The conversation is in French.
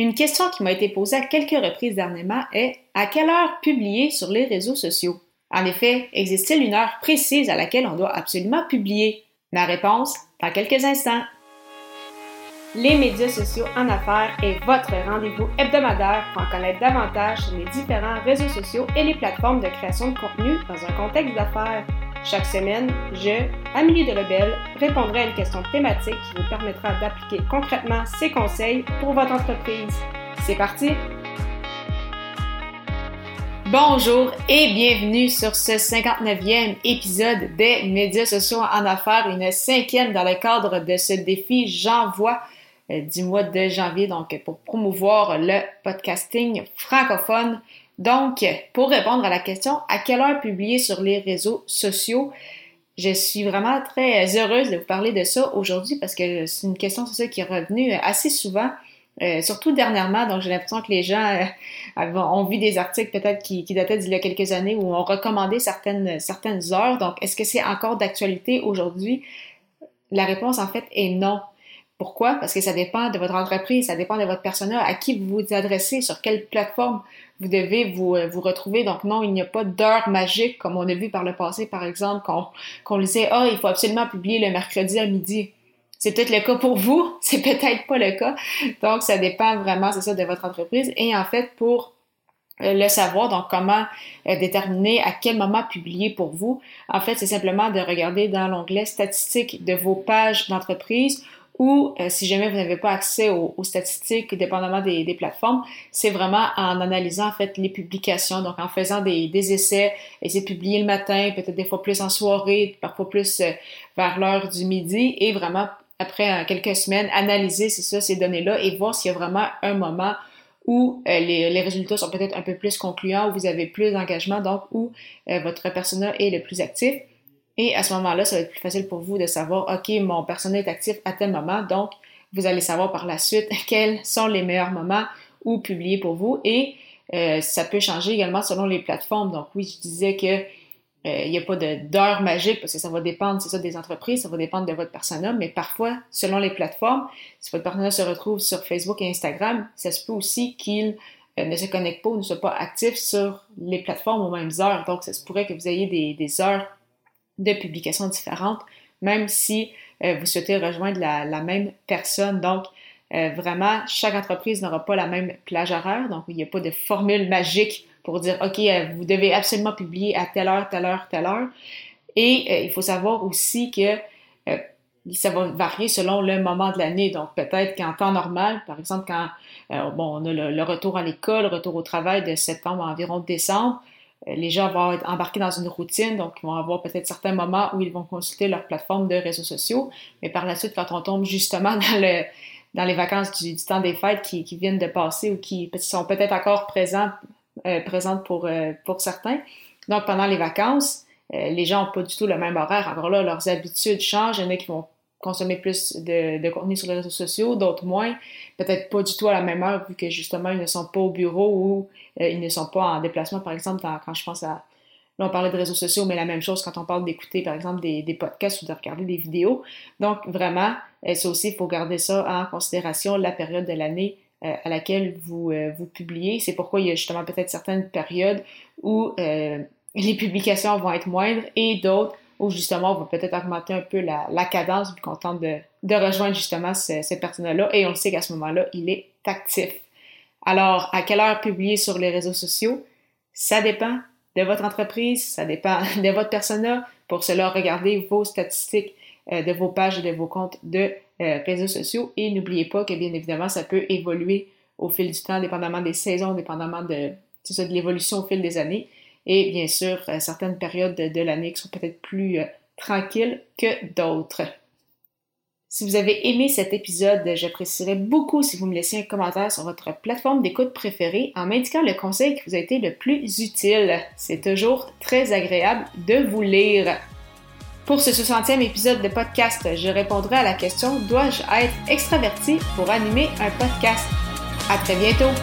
Une question qui m'a été posée à quelques reprises dernièrement est « À quelle heure publier sur les réseaux sociaux? » En effet, existe-t-il une heure précise à laquelle on doit absolument publier? Ma réponse, dans quelques instants. Les médias sociaux en affaires est votre rendez-vous hebdomadaire pour en connaître davantage sur les différents réseaux sociaux et les plateformes de création de contenu dans un contexte d'affaires. Chaque semaine, je, Amélie de Lebel, répondrai à une question thématique qui vous permettra d'appliquer concrètement ces conseils pour votre entreprise. C'est parti! Bonjour et bienvenue sur ce 59e épisode des médias sociaux en affaires, une 5e dans le cadre de ce défi J'envoie du mois de janvier, donc pour promouvoir le podcasting francophone. Donc, pour répondre à la question « À quelle heure publier sur les réseaux sociaux? » Je suis vraiment très heureuse de vous parler de ça aujourd'hui parce que c'est une question sur ça qui est revenue assez souvent, surtout dernièrement. Donc, j'ai l'impression que les gens ont vu des articles peut-être qui dataient d'il y a quelques années où on recommandait certaines heures. Donc, est-ce que c'est encore d'actualité aujourd'hui? La réponse, en fait, est non. Pourquoi? Parce que ça dépend de votre entreprise, ça dépend de votre persona, à qui vous vous adressez, sur quelle plateforme vous devez vous retrouver. Donc non, il n'y a pas d'heure magique comme on a vu par le passé, par exemple, qu'on disait « Ah, il faut absolument publier le mercredi à midi ». C'est peut-être le cas pour vous, c'est peut-être pas le cas. Donc ça dépend vraiment, c'est ça, de votre entreprise. Et en fait, pour le savoir, donc comment déterminer à quel moment publier pour vous, en fait, c'est simplement de regarder dans l'onglet « Statistiques de vos pages d'entreprise » ou si jamais vous n'avez pas accès aux statistiques, dépendamment des plateformes, c'est vraiment en analysant en fait les publications, donc en faisant des essais, essayer de publier le matin, peut-être des fois plus en soirée, parfois plus vers l'heure du midi, et vraiment après quelques semaines, analyser ces données-là et voir s'il y a vraiment un moment où les résultats sont peut-être un peu plus concluants, où vous avez plus d'engagement, donc où votre persona est le plus actif. Et à ce moment-là, ça va être plus facile pour vous de savoir « Ok, mon persona est actif à tel moment », donc vous allez savoir par la suite quels sont les meilleurs moments où publier pour vous. Et ça peut changer également selon les plateformes. Donc oui, je disais que il n'y a pas d'heure magique parce que ça va dépendre, c'est ça, des entreprises, ça va dépendre de votre persona. Mais parfois, selon les plateformes, si votre persona se retrouve sur Facebook et Instagram, ça se peut aussi qu'il ne se connecte pas ou ne soit pas actif sur les plateformes aux mêmes heures. Donc ça se pourrait que vous ayez des heures de publications différentes, même si vous souhaitez rejoindre la même personne. Donc, vraiment, chaque entreprise n'aura pas la même plage horaire. Donc, il n'y a pas de formule magique pour dire « Ok, vous devez absolument publier à telle heure, telle heure, telle heure. » Et il faut savoir aussi que ça va varier selon le moment de l'année. Donc, peut-être qu'en temps normal, par exemple, quand on a le retour à l'école, le retour au travail de septembre à environ décembre, les gens vont être embarqués dans une routine, donc ils vont avoir peut-être certains moments où ils vont consulter leur plateforme de réseaux sociaux, mais par la suite, quand on tombe justement dans les vacances du temps des fêtes qui viennent de passer ou qui sont peut-être encore présentes pour certains, donc pendant les vacances, les gens n'ont pas du tout le même horaire. Alors là, leurs habitudes changent, il y en a qui vont consommer plus de contenu sur les réseaux sociaux, d'autres moins, peut-être pas du tout à la même heure vu que justement ils ne sont pas au bureau ou ils ne sont pas en déplacement, par exemple, quand je pense à... Là, on parlait de réseaux sociaux, mais la même chose quand on parle d'écouter, par exemple, des podcasts ou de regarder des vidéos. Donc, vraiment, ça aussi, il faut garder ça en considération, la période de l'année à laquelle vous publiez. C'est pourquoi il y a justement peut-être certaines périodes où les publications vont être moindres et d'autres où justement on va peut-être augmenter un peu la cadence vu qu'on tente de rejoindre justement cette personne-là et on sait qu'à ce moment-là, il est actif. Alors, à quelle heure publier sur les réseaux sociaux? Ça dépend de votre entreprise, ça dépend de votre persona. Pour cela, regardez vos statistiques de vos pages et de vos comptes de réseaux sociaux et n'oubliez pas que bien évidemment, ça peut évoluer au fil du temps, dépendamment des saisons, dépendamment de l'évolution au fil des années. Et bien sûr, certaines périodes de l'année qui sont peut-être plus tranquilles que d'autres. Si vous avez aimé cet épisode, j'apprécierais beaucoup si vous me laissiez un commentaire sur votre plateforme d'écoute préférée en m'indiquant le conseil qui vous a été le plus utile. C'est toujours très agréable de vous lire. Pour ce 60e épisode de podcast, je répondrai à la question « Dois-je être extraverti pour animer un podcast? » À très bientôt!